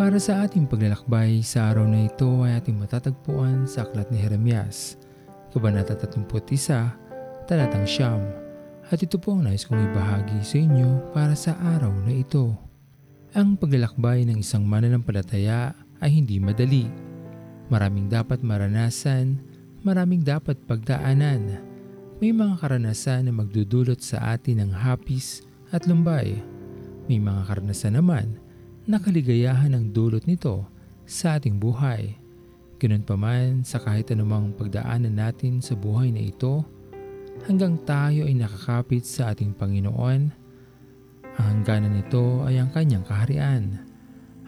Para sa ating paglalakbay sa araw na ito ay ating matatagpuan sa Aklat ni Jeremias, Kabanata 31, Talatang 9. At ito po ang nais kong ibahagi sa inyo para sa araw na ito. Ang paglalakbay ng isang mananampalataya ay hindi madali. Maraming dapat maranasan, maraming dapat pagdaanan. May mga karanasan na magdudulot sa atin ng hapis at lumbay. May mga karanasan naman na kaligayahan ang dulot nito sa ating buhay. Ganun pa man sa kahit anumang pagdaanan natin sa buhay na ito, hanggang tayo ay nakakapit sa ating Panginoon, ang hangganan nito ay ang Kanyang kaharian.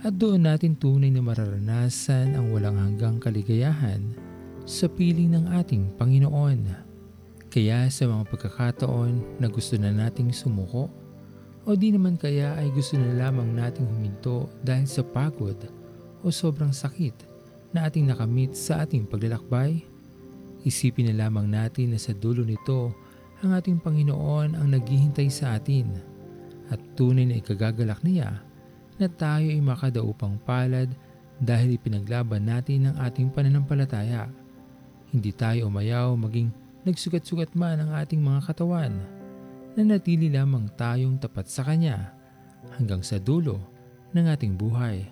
At doon natin tunay na mararanasan ang walang hanggang kaligayahan sa piling ng ating Panginoon. Kaya sa mga pagkakataon na gusto na nating sumuko, o di naman kaya ay gusto na lamang nating huminto dahil sa pagod o sobrang sakit na ating nakamit sa ating paglalakbay? Isipin na lamang natin na sa dulo nito ang ating Panginoon ang naghihintay sa atin at tunay na ikagagalak niya na tayo ay makadaupang palad dahil ipinaglaban natin ang ating pananampalataya. Hindi tayo umayaw maging nagsugat-sugat man ang ating mga katawan, nanatili lamang tayong tapat sa Kanya hanggang sa dulo ng ating buhay.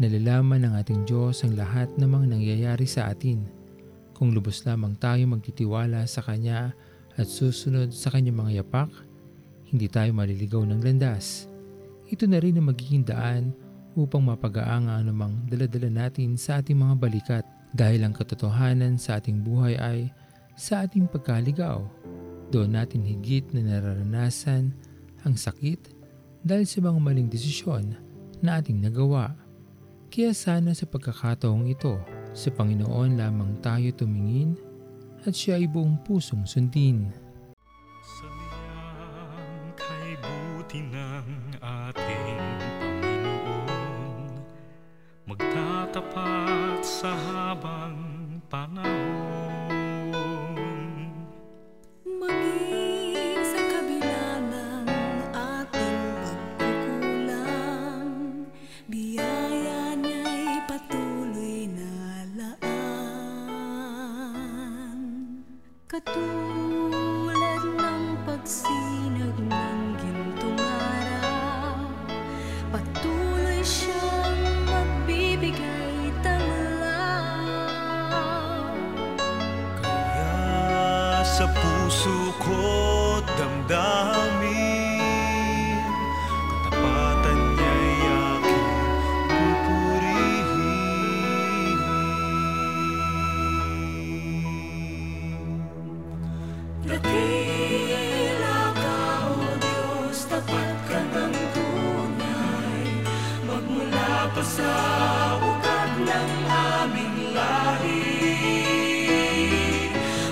Nalalaman ng ating Diyos ang lahat ng mga nangyayari sa atin kung lubos lamang tayo magtitiwala sa Kanya at susunod sa Kanyang mga yapak. Hindi tayo maliligaw ng landas. Ito na rin ang magiging daan upang mapagaang ang anumang daladala natin sa ating mga balikat, dahil ang katotohanan sa ating buhay ay sa ating pagkaligaw doon natin higit na nararanasan ang sakit dahil sa mga maling desisyon na ating nagawa. Kaya sana sa pagkakataong ito, sa Panginoon lamang tayo tumingin at Siya ay buong pusong sundin. Sa liyang kay buti ng ating Panginoon, magtatapat sa habang panahon. Katulad ng pagsinag ng gintong araw, patuloy Siyang magbibigay tanglaw. Kaya sa puso ko't damdamin, katapatan Niya'y aking pupurihin. Dakila ka, O Diyos, tapat ka ng tunay, magmula pa sa ugat ng aming lahi.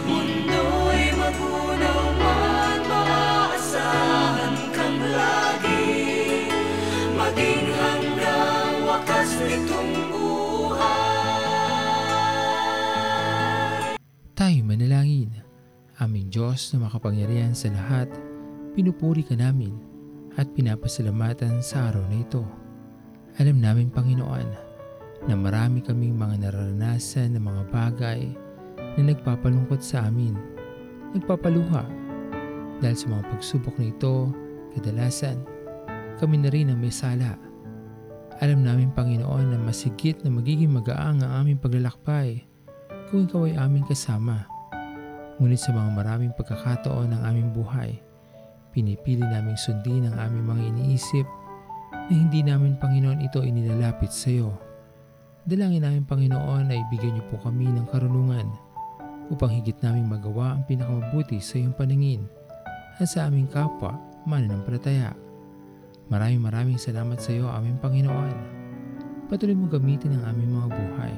Mundo'y magunaw man, maaasahan kang lagi, maging hanggang wakas nitong buhay. Tayo manalangin. Aming Diyos na makapangyarihan sa lahat, pinupuri ka namin at pinapasalamatan sa araw na ito. Alam namin, Panginoon, na marami kaming mga nararanasan na mga bagay na nagpapalungkot sa amin, nagpapaluha. Dahil sa mga pagsubok na ito, kadalasan, kami na rin ang may sala. Alam namin, Panginoon, na masigit na magiging magaang ang aming paglalakbay kung Ikaw ay aming kasama. Ngunit sa mga maraming pagkakataon ng aming buhay, pinipili naming sundin ang aming mga iniisip na hindi namin, Panginoon, ito inilalapit sa Iyo. Dalangin namin, Panginoon, na ibigyan Niyo po kami ng karunungan upang higit naming magawa ang pinakamabuti sa Iyong paningin at sa aming kapwa mananampalataya. Maraming salamat sa Iyo, aming Panginoon. Patuloy mo gamitin ang aming mga buhay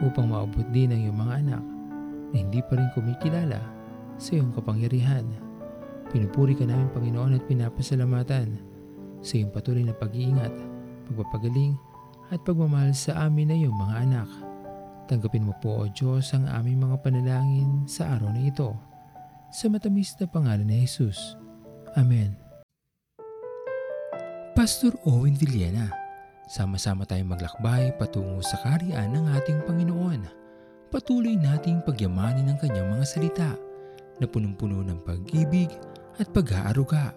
upang maabot din ang Iyong mga anak na hindi pa rin kumikilala sa Iyong kapangyarihan. Pinupuri ka namin, Panginoon, at pinapasalamatan sa Iyong patuloy na pag-iingat, pagpapagaling, at pagmamahal sa amin na Iyong mga anak. Tanggapin mo po, O Diyos, ang aming mga panalangin sa araw na ito. Sa matamis na pangalan ni Yesus. Amen. Pastor Owen Villena, Sama-sama tayong maglakbay patungo sa kaharian ng ating Panginoon. Patuloy nating pagyamanin ang kanyang mga salita na punong-puno ng pag-ibig at pag-aaruga.